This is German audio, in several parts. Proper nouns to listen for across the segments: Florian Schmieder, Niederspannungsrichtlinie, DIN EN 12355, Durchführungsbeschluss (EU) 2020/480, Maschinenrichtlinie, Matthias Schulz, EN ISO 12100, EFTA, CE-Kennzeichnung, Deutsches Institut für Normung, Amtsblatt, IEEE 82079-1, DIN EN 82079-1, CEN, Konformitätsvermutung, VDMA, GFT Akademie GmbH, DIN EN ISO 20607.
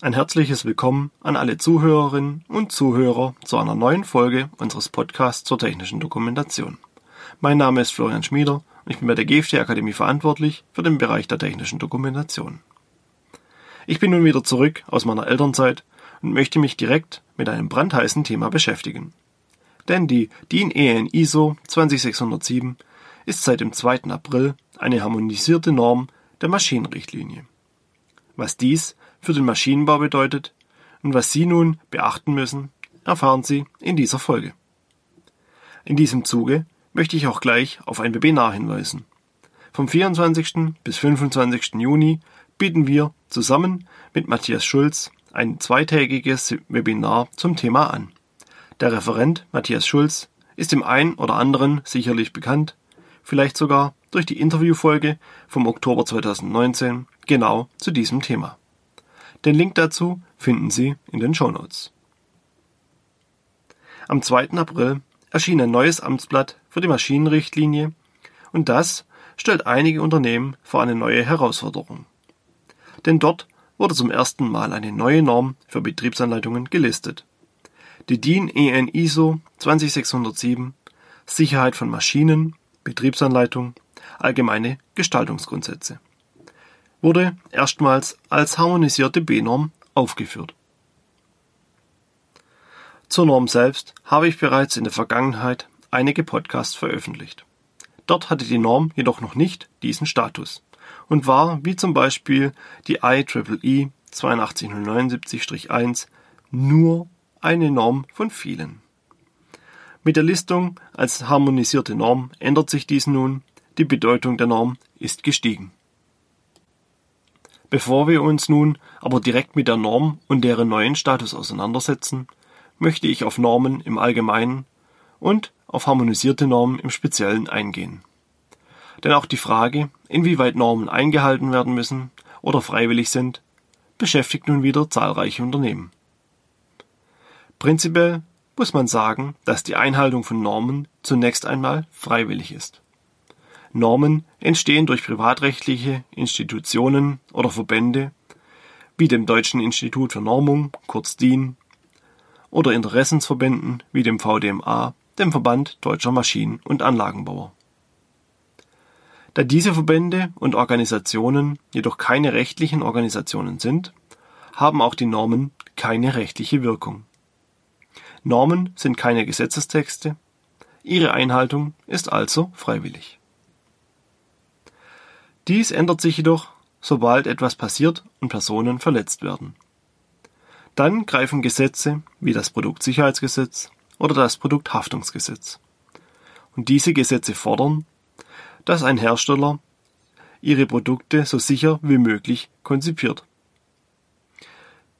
Ein herzliches Willkommen an alle Zuhörerinnen und Zuhörer zu einer neuen Folge unseres Podcasts zur technischen Dokumentation. Mein Name ist Florian Schmieder und ich bin bei der GFT Akademie verantwortlich für den Bereich der technischen Dokumentation. Ich bin nun wieder zurück aus meiner Elternzeit und möchte mich direkt mit einem brandheißen Thema beschäftigen. Denn die DIN EN ISO 20607 ist seit dem 2. April eine harmonisierte Norm der Maschinenrichtlinie. Was dies für den Maschinenbau bedeutet und was Sie nun beachten müssen, erfahren Sie in dieser Folge. In diesem Zuge möchte ich auch gleich auf ein Webinar hinweisen. Vom 24. bis 25. Juni bieten wir zusammen mit Matthias Schulz ein zweitägiges Webinar zum Thema an. Der Referent Matthias Schulz ist dem einen oder anderen sicherlich bekannt, vielleicht sogar durch die Interviewfolge vom Oktober 2019 genau zu diesem Thema. Den Link dazu finden Sie in den Shownotes. Am 2. April erschien ein neues Amtsblatt für die Maschinenrichtlinie und das stellt einige Unternehmen vor eine neue Herausforderung. Denn dort wurde zum ersten Mal eine neue Norm für Betriebsanleitungen gelistet. Die DIN EN ISO 20607 Sicherheit von Maschinen, Betriebsanleitung, allgemeine Gestaltungsgrundsätze wurde erstmals als harmonisierte B-Norm aufgeführt. Zur Norm selbst habe ich bereits in der Vergangenheit einige Podcasts veröffentlicht. Dort hatte die Norm jedoch noch nicht diesen Status und war, wie zum Beispiel die IEEE 82079-1, nur eine Norm von vielen. Mit der Listung als harmonisierte Norm ändert sich dies nun, die Bedeutung der Norm ist gestiegen. Bevor wir uns nun aber direkt mit der Norm und deren neuen Status auseinandersetzen, möchte ich auf Normen im Allgemeinen und auf harmonisierte Normen im Speziellen eingehen. Denn auch die Frage, inwieweit Normen eingehalten werden müssen oder freiwillig sind, beschäftigt nun wieder zahlreiche Unternehmen. Prinzipiell muss man sagen, dass die Einhaltung von Normen zunächst einmal freiwillig ist. Normen entstehen durch privatrechtliche Institutionen oder Verbände, wie dem Deutschen Institut für Normung, kurz DIN, oder Interessensverbänden wie dem VDMA, dem Verband Deutscher Maschinen- und Anlagenbauer. Da diese Verbände und Organisationen jedoch keine rechtlichen Organisationen sind, haben auch die Normen keine rechtliche Wirkung. Normen sind keine Gesetzestexte, ihre Einhaltung ist also freiwillig. Dies ändert sich jedoch, sobald etwas passiert und Personen verletzt werden. Dann greifen Gesetze wie das Produktsicherheitsgesetz oder das Produkthaftungsgesetz. Und diese Gesetze fordern, dass ein Hersteller ihre Produkte so sicher wie möglich konzipiert.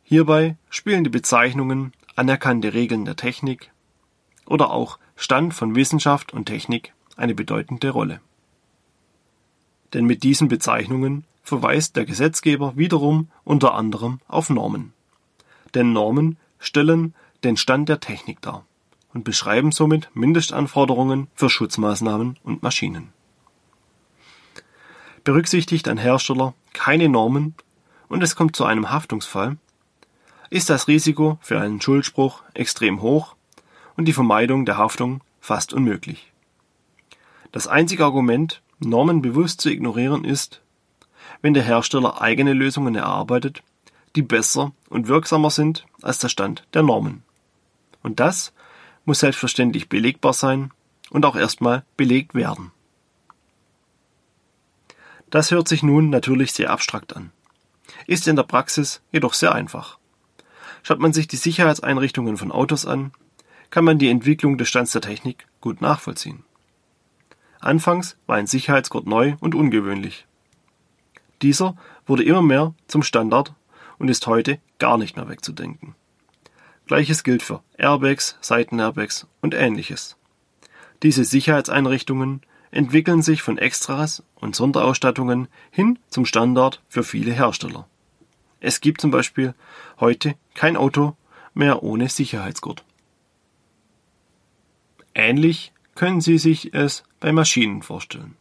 Hierbei spielen die Bezeichnungen anerkannte Regeln der Technik oder auch Stand von Wissenschaft und Technik eine bedeutende Rolle. Denn mit diesen Bezeichnungen verweist der Gesetzgeber wiederum unter anderem auf Normen. Denn Normen stellen den Stand der Technik dar und beschreiben somit Mindestanforderungen für Schutzmaßnahmen und Maschinen. Berücksichtigt ein Hersteller keine Normen und es kommt zu einem Haftungsfall, ist das Risiko für einen Schuldspruch extrem hoch und die Vermeidung der Haftung fast unmöglich. Das einzige Argument, Normen bewusst zu ignorieren, ist, wenn der Hersteller eigene Lösungen erarbeitet, die besser und wirksamer sind als der Stand der Normen. Und das muss selbstverständlich belegbar sein und auch erstmal belegt werden. Das hört sich nun natürlich sehr abstrakt an, ist in der Praxis jedoch sehr einfach. Schaut man sich die Sicherheitseinrichtungen von Autos an, kann man die Entwicklung des Stands der Technik gut nachvollziehen. Anfangs war ein Sicherheitsgurt neu und ungewöhnlich. Dieser wurde immer mehr zum Standard und ist heute gar nicht mehr wegzudenken. Gleiches gilt für Airbags, Seitenairbags und Ähnliches. Diese Sicherheitseinrichtungen entwickeln sich von Extras und Sonderausstattungen hin zum Standard für viele Hersteller. Es gibt zum Beispiel heute kein Auto mehr ohne Sicherheitsgurt. Ähnlich können Sie sich es bei Maschinen vorstellen.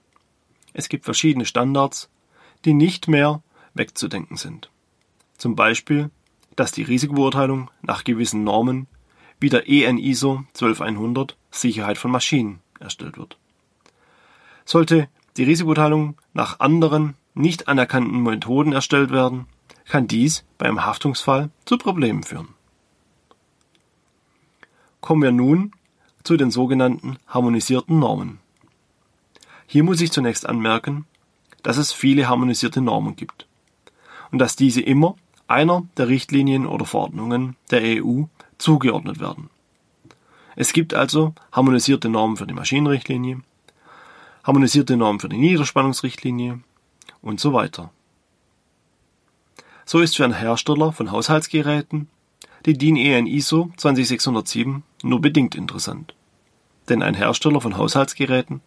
Es gibt verschiedene Standards, die nicht mehr wegzudenken sind. Zum Beispiel dass die Risikobeurteilung nach gewissen Normen wie der EN ISO 12100 Sicherheit von Maschinen erstellt wird. Sollte die Risikobeurteilung nach anderen, nicht anerkannten Methoden erstellt werden, kann dies beim Haftungsfall zu Problemen führen. Kommen wir nun zu den sogenannten harmonisierten Normen. Hier muss ich zunächst anmerken, dass es viele harmonisierte Normen gibt und dass diese immer einer der Richtlinien oder Verordnungen der EU zugeordnet werden. Es gibt also harmonisierte Normen für die Maschinenrichtlinie, harmonisierte Normen für die Niederspannungsrichtlinie und so weiter. So ist für einen Hersteller von Haushaltsgeräten die DIN EN ISO 20607 nur bedingt interessant. Denn ein Hersteller von Haushaltsgeräten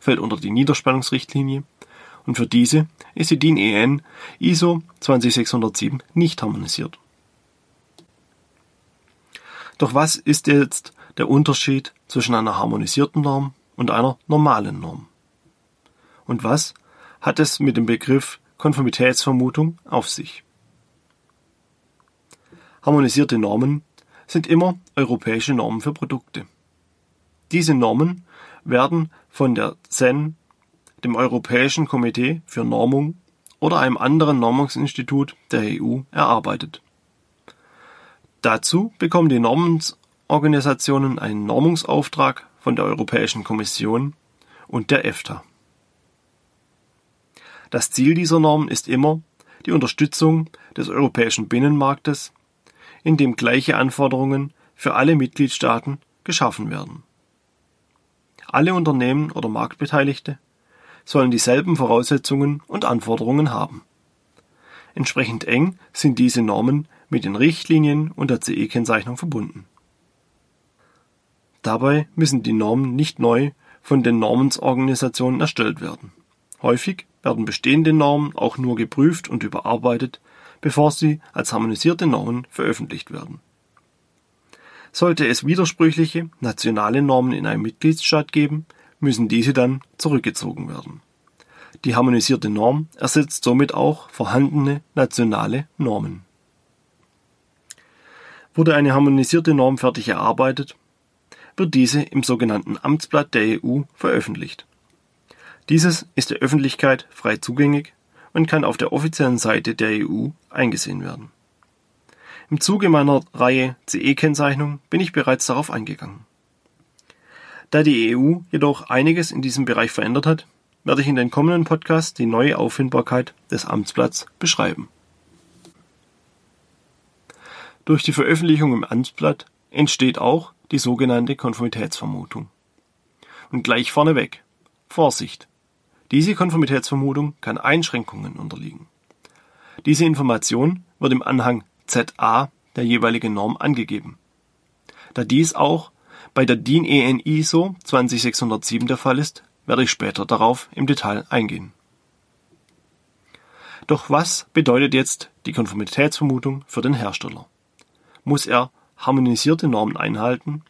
fällt unter die Niederspannungsrichtlinie und für diese ist die DIN EN ISO 20607 nicht harmonisiert. Doch was ist jetzt der Unterschied zwischen einer harmonisierten Norm und einer normalen Norm? Und was hat es mit dem Begriff Konformitätsvermutung auf sich? Harmonisierte Normen sind immer europäische Normen für Produkte. Diese Normen werden von der CEN, dem Europäischen Komitee für Normung oder einem anderen Normungsinstitut der EU erarbeitet. Dazu bekommen die Normenorganisationen einen Normungsauftrag von der Europäischen Kommission und der EFTA. Das Ziel dieser Normen ist immer die Unterstützung des europäischen Binnenmarktes, in dem gleiche Anforderungen für alle Mitgliedstaaten geschaffen werden. Alle Unternehmen oder Marktbeteiligte sollen dieselben Voraussetzungen und Anforderungen haben. Entsprechend eng sind diese Normen mit den Richtlinien und der CE-Kennzeichnung verbunden. Dabei müssen die Normen nicht neu von den Normenorganisationen erstellt werden. Häufig werden bestehende Normen auch nur geprüft und überarbeitet, bevor sie als harmonisierte Normen veröffentlicht werden. Sollte es widersprüchliche nationale Normen in einem Mitgliedstaat geben, müssen diese dann zurückgezogen werden. Die harmonisierte Norm ersetzt somit auch vorhandene nationale Normen. Wurde eine harmonisierte Norm fertig erarbeitet, wird diese im sogenannten Amtsblatt der EU veröffentlicht. Dieses ist der Öffentlichkeit frei zugänglich und kann auf der offiziellen Seite der EU eingesehen werden. Im Zuge meiner Reihe CE-Kennzeichnung bin ich bereits darauf eingegangen. Da die EU jedoch einiges in diesem Bereich verändert hat, werde ich in den kommenden Podcasts die neue Auffindbarkeit des Amtsblatts beschreiben. Durch die Veröffentlichung im Amtsblatt entsteht auch die sogenannte Konformitätsvermutung. Und gleich vorneweg, Vorsicht! Diese Konformitätsvermutung kann Einschränkungen unterliegen. Diese Information wird im Anhang ZA der jeweiligen Norm angegeben. Da dies auch bei der DIN EN ISO 20607 der Fall ist, werde ich später darauf im Detail eingehen. Doch was bedeutet jetzt die Konformitätsvermutung für den Hersteller? Muss er harmonisierte Normen einhalten?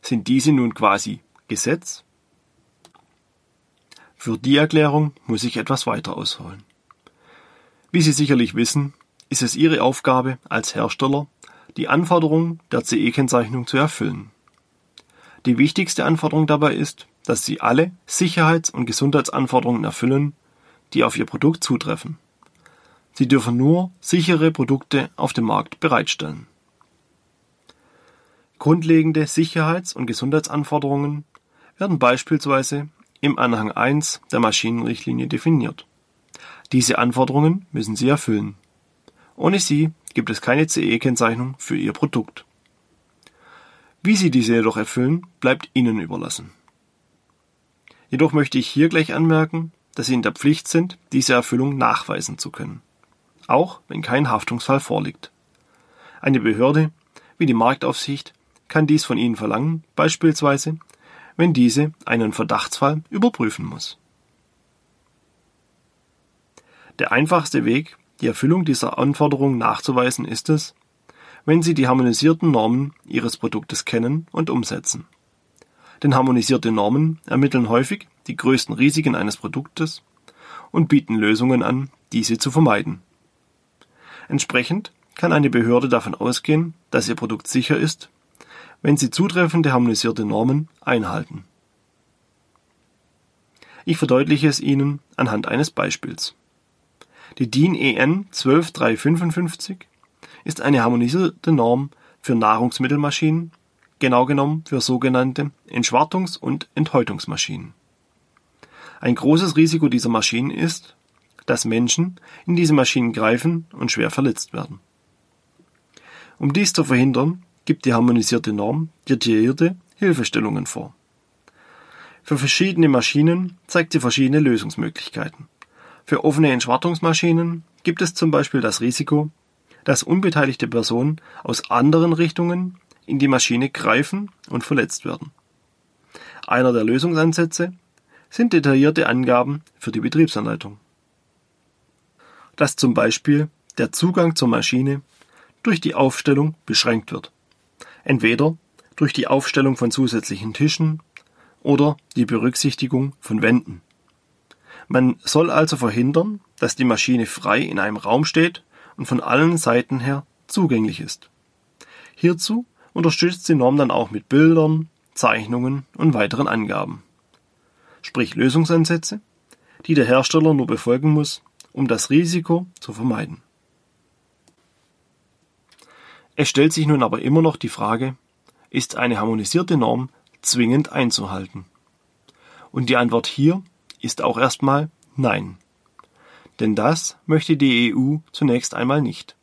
Sind diese nun quasi Gesetz? Für die Erklärung muss ich etwas weiter ausholen. Wie Sie sicherlich wissen, ist es Ihre Aufgabe als Hersteller, die Anforderungen der CE-Kennzeichnung zu erfüllen. Die wichtigste Anforderung dabei ist, dass Sie alle Sicherheits- und Gesundheitsanforderungen erfüllen, die auf Ihr Produkt zutreffen. Sie dürfen nur sichere Produkte auf dem Markt bereitstellen. Grundlegende Sicherheits- und Gesundheitsanforderungen werden beispielsweise im Anhang 1 der Maschinenrichtlinie definiert. Diese Anforderungen müssen Sie erfüllen. Ohne sie gibt es keine CE-Kennzeichnung für Ihr Produkt. Wie Sie diese jedoch erfüllen, bleibt Ihnen überlassen. Jedoch möchte ich hier gleich anmerken, dass Sie in der Pflicht sind, diese Erfüllung nachweisen zu können, auch wenn kein Haftungsfall vorliegt. Eine Behörde wie die Marktaufsicht kann dies von Ihnen verlangen, beispielsweise wenn diese einen Verdachtsfall überprüfen muss. Der einfachste Weg, die Erfüllung dieser Anforderungen nachzuweisen, ist es, wenn Sie die harmonisierten Normen Ihres Produktes kennen und umsetzen. Denn harmonisierte Normen ermitteln häufig die größten Risiken eines Produktes und bieten Lösungen an, diese zu vermeiden. Entsprechend kann eine Behörde davon ausgehen, dass ihr Produkt sicher ist, wenn sie zutreffende harmonisierte Normen einhalten. Ich verdeutliche es Ihnen anhand eines Beispiels. Die DIN EN 12355 ist eine harmonisierte Norm für Nahrungsmittelmaschinen, genau genommen für sogenannte Entschwartungs- und Enthäutungsmaschinen. Ein großes Risiko dieser Maschinen ist, dass Menschen in diese Maschinen greifen und schwer verletzt werden. Um dies zu verhindern, gibt die harmonisierte Norm detaillierte Hilfestellungen vor. Für verschiedene Maschinen zeigt sie verschiedene Lösungsmöglichkeiten. Für offene Entschwartungsmaschinen gibt es zum Beispiel das Risiko, dass unbeteiligte Personen aus anderen Richtungen in die Maschine greifen und verletzt werden. Einer der Lösungsansätze sind detaillierte Angaben für die Betriebsanleitung, dass zum Beispiel der Zugang zur Maschine durch die Aufstellung beschränkt wird, entweder durch die Aufstellung von zusätzlichen Tischen oder die Berücksichtigung von Wänden. Man soll also verhindern, dass die Maschine frei in einem Raum steht und von allen Seiten her zugänglich ist. Hierzu unterstützt die Norm dann auch mit Bildern, Zeichnungen und weiteren Angaben, sprich Lösungsansätze, die der Hersteller nur befolgen muss, um das Risiko zu vermeiden. Es stellt sich nun aber immer noch die Frage, ist eine harmonisierte Norm zwingend einzuhalten? Und die Antwort hier ist auch erstmal nein. Denn das möchte die EU zunächst einmal nicht.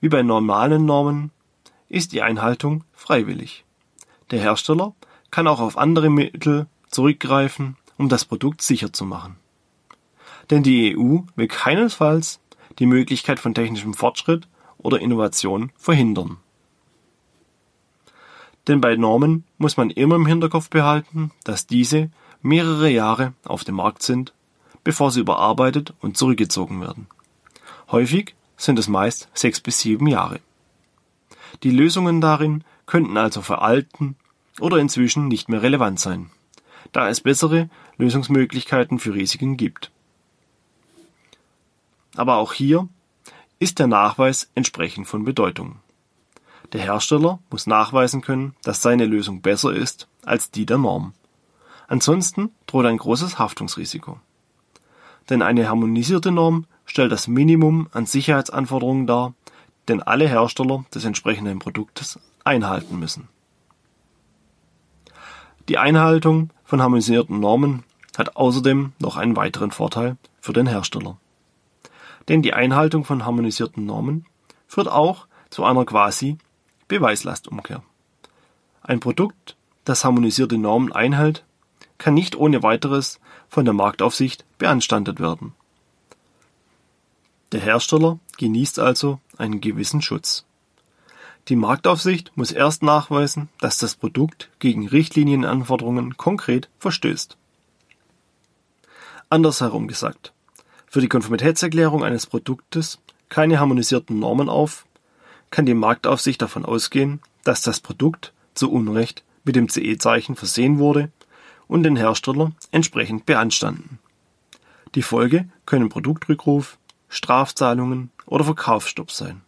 Wie bei normalen Normen ist die Einhaltung freiwillig. Der Hersteller kann auch auf andere Mittel zurückgreifen, um das Produkt sicher zu machen. Denn die EU will keinesfalls die Möglichkeit von technischem Fortschritt oder Innovation verhindern. Denn bei Normen muss man immer im Hinterkopf behalten, dass diese mehrere Jahre auf dem Markt sind, bevor sie überarbeitet und zurückgezogen werden. Häufig sind es meist 6 bis 7 Jahre. Die Lösungen darin könnten also veralten oder inzwischen nicht mehr relevant sein, da es bessere Lösungsmöglichkeiten für Risiken gibt. Aber auch hier ist der Nachweis entsprechend von Bedeutung. Der Hersteller muss nachweisen können, dass seine Lösung besser ist als die der Norm. Ansonsten droht ein großes Haftungsrisiko. Denn eine harmonisierte Norm stellt das Minimum an Sicherheitsanforderungen dar, den alle Hersteller des entsprechenden Produktes einhalten müssen. Die Einhaltung von harmonisierten Normen hat außerdem noch einen weiteren Vorteil für den Hersteller. Denn die Einhaltung von harmonisierten Normen führt auch zu einer quasi Beweislastumkehr. Ein Produkt, das harmonisierte Normen einhält, kann nicht ohne weiteres von der Marktaufsicht beanstandet werden. Der Hersteller genießt also einen gewissen Schutz. Die Marktaufsicht muss erst nachweisen, dass das Produkt gegen Richtlinienanforderungen konkret verstößt. Andersherum gesagt, für die Konformitätserklärung eines Produktes keine harmonisierten Normen auf, kann die Marktaufsicht davon ausgehen, dass das Produkt zu Unrecht mit dem CE-Zeichen versehen wurde und den Hersteller entsprechend beanstanden. Die Folge können Produktrückruf, Strafzahlungen oder Verkaufsstopp sein.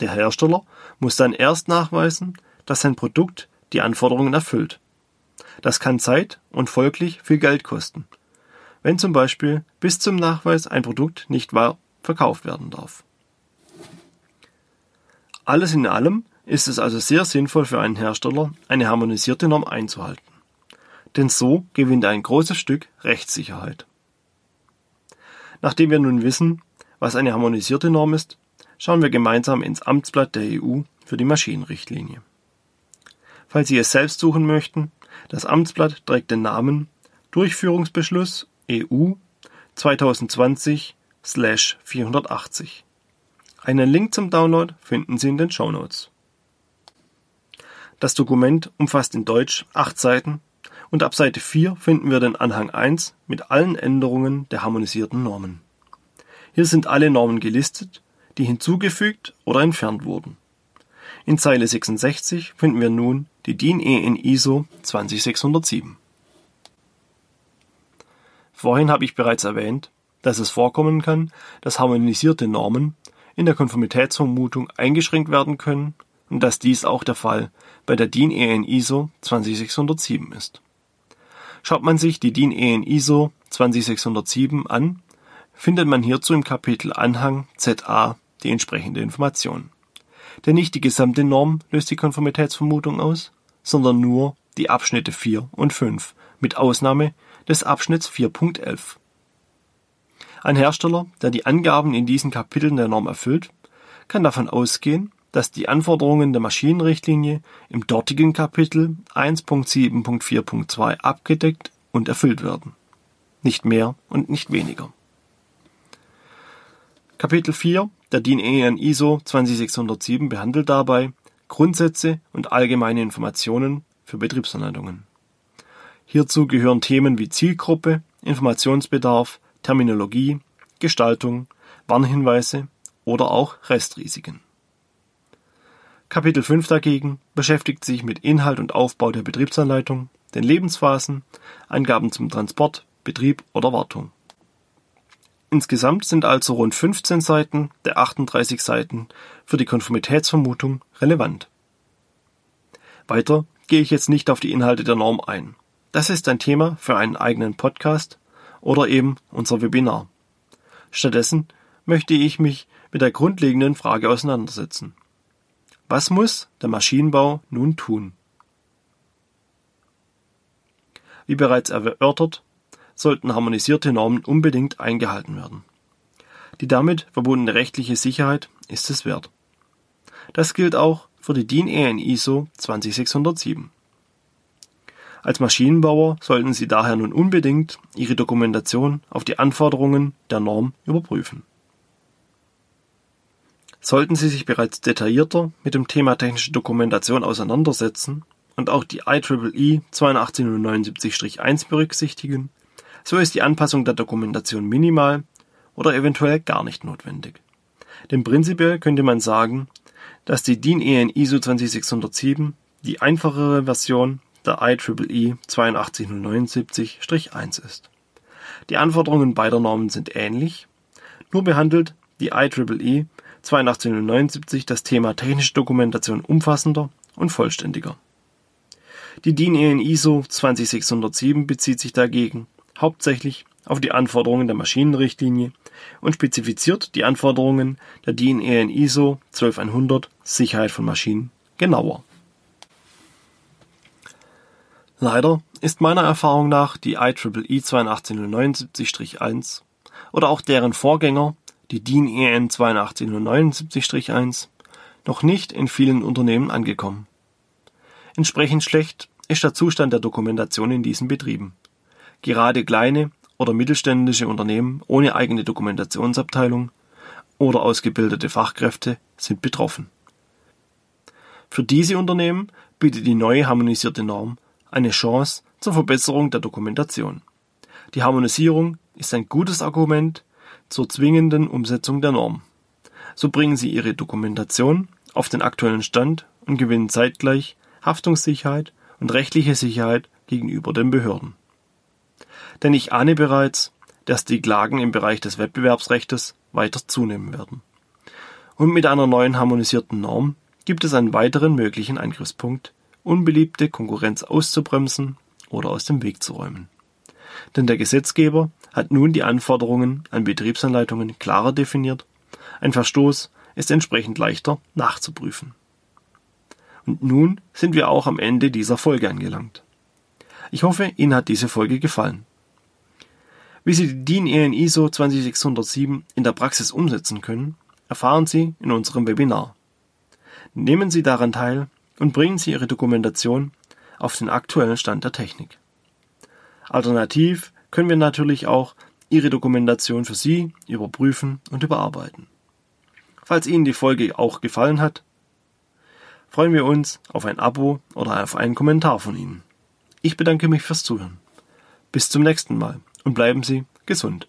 Der Hersteller muss dann erst nachweisen, dass sein Produkt die Anforderungen erfüllt. Das kann Zeit und folglich viel Geld kosten, wenn zum Beispiel bis zum Nachweis ein Produkt nicht verkauft werden darf. Alles in allem ist es also sehr sinnvoll für einen Hersteller, eine harmonisierte Norm einzuhalten. Denn so gewinnt er ein großes Stück Rechtssicherheit. Nachdem wir nun wissen, was eine harmonisierte Norm ist, schauen wir gemeinsam ins Amtsblatt der EU für die Maschinenrichtlinie. Falls Sie es selbst suchen möchten, das Amtsblatt trägt den Namen Durchführungsbeschluss (EU) 2020/480. Einen Link zum Download finden Sie in den Shownotes. Das Dokument umfasst in Deutsch 8 Seiten und ab Seite 4 finden wir den Anhang 1 mit allen Änderungen der harmonisierten Normen. Hier sind alle Normen gelistet, die hinzugefügt oder entfernt wurden. In Zeile 66 finden wir nun die DIN EN ISO 20607. Vorhin habe ich bereits erwähnt, dass es vorkommen kann, dass harmonisierte Normen in der Konformitätsvermutung eingeschränkt werden können und dass dies auch der Fall bei der DIN EN ISO 20607 ist. Schaut man sich die DIN EN ISO 20607 an, findet man hierzu im Kapitel Anhang ZA die entsprechende Information. Denn nicht die gesamte Norm löst die Konformitätsvermutung aus, sondern nur die Abschnitte 4 und 5, mit Ausnahme des Abschnitts 4.11. Ein Hersteller, der die Angaben in diesen Kapiteln der Norm erfüllt, kann davon ausgehen, dass die Anforderungen der Maschinenrichtlinie im dortigen Kapitel 1.7.4.2 abgedeckt und erfüllt werden. Nicht mehr und nicht weniger. Kapitel 4 der DIN EN ISO 20607 behandelt dabei Grundsätze und allgemeine Informationen für Betriebsanleitungen. Hierzu gehören Themen wie Zielgruppe, Informationsbedarf, Terminologie, Gestaltung, Warnhinweise oder auch Restrisiken. Kapitel 5 dagegen beschäftigt sich mit Inhalt und Aufbau der Betriebsanleitung, den Lebensphasen, Angaben zum Transport, Betrieb oder Wartung. Insgesamt sind also rund 15 Seiten der 38 Seiten für die Konformitätsvermutung relevant. Weiter gehe ich jetzt nicht auf die Inhalte der Norm ein. Das ist ein Thema für einen eigenen Podcast oder eben unser Webinar. Stattdessen möchte ich mich mit der grundlegenden Frage auseinandersetzen. Was muss der Maschinenbau nun tun? Wie bereits erörtert, sollten harmonisierte Normen unbedingt eingehalten werden. Die damit verbundene rechtliche Sicherheit ist es wert. Das gilt auch für die DIN EN ISO 20607. Als Maschinenbauer sollten Sie daher nun unbedingt Ihre Dokumentation auf die Anforderungen der Norm überprüfen. Sollten Sie sich bereits detaillierter mit dem Thema technische Dokumentation auseinandersetzen und auch die IEEE 82079-1 berücksichtigen, so ist die Anpassung der Dokumentation minimal oder eventuell gar nicht notwendig. Denn prinzipiell könnte man sagen, dass die DIN EN ISO 20607 die einfachere Version der IEEE 82079-1 ist. Die Anforderungen beider Normen sind ähnlich, nur behandelt die IEEE 82079 das Thema technische Dokumentation umfassender und vollständiger. Die DIN EN ISO 20607 bezieht sich dagegen hauptsächlich auf die Anforderungen der Maschinenrichtlinie und spezifiziert die Anforderungen der DIN EN ISO 12100 Sicherheit von Maschinen genauer. Leider ist meiner Erfahrung nach die IEEE 82079-1 oder auch deren Vorgänger, die DIN EN 82079-1, noch nicht in vielen Unternehmen angekommen. Entsprechend schlecht ist der Zustand der Dokumentation in diesen Betrieben. Gerade kleine oder mittelständische Unternehmen ohne eigene Dokumentationsabteilung oder ausgebildete Fachkräfte sind betroffen. Für diese Unternehmen bietet die neue harmonisierte Norm eine Chance zur Verbesserung der Dokumentation. Die Harmonisierung ist ein gutes Argument zur zwingenden Umsetzung der Norm. So bringen Sie Ihre Dokumentation auf den aktuellen Stand und gewinnen zeitgleich Haftungssicherheit und rechtliche Sicherheit gegenüber den Behörden. Denn ich ahne bereits, dass die Klagen im Bereich des Wettbewerbsrechts weiter zunehmen werden. Und mit einer neuen harmonisierten Norm gibt es einen weiteren möglichen Angriffspunkt, unbeliebte Konkurrenz auszubremsen oder aus dem Weg zu räumen. Denn der Gesetzgeber hat nun die Anforderungen an Betriebsanleitungen klarer definiert. Ein Verstoß ist entsprechend leichter nachzuprüfen. Und nun sind wir auch am Ende dieser Folge angelangt. Ich hoffe, Ihnen hat diese Folge gefallen. Wie Sie die DIN EN ISO 20607 in der Praxis umsetzen können, erfahren Sie in unserem Webinar. Nehmen Sie daran teil und bringen Sie Ihre Dokumentation auf den aktuellen Stand der Technik. Alternativ können wir natürlich auch Ihre Dokumentation für Sie überprüfen und überarbeiten. Falls Ihnen die Folge auch gefallen hat, freuen wir uns auf ein Abo oder auf einen Kommentar von Ihnen. Ich bedanke mich fürs Zuhören. Bis zum nächsten Mal und bleiben Sie gesund.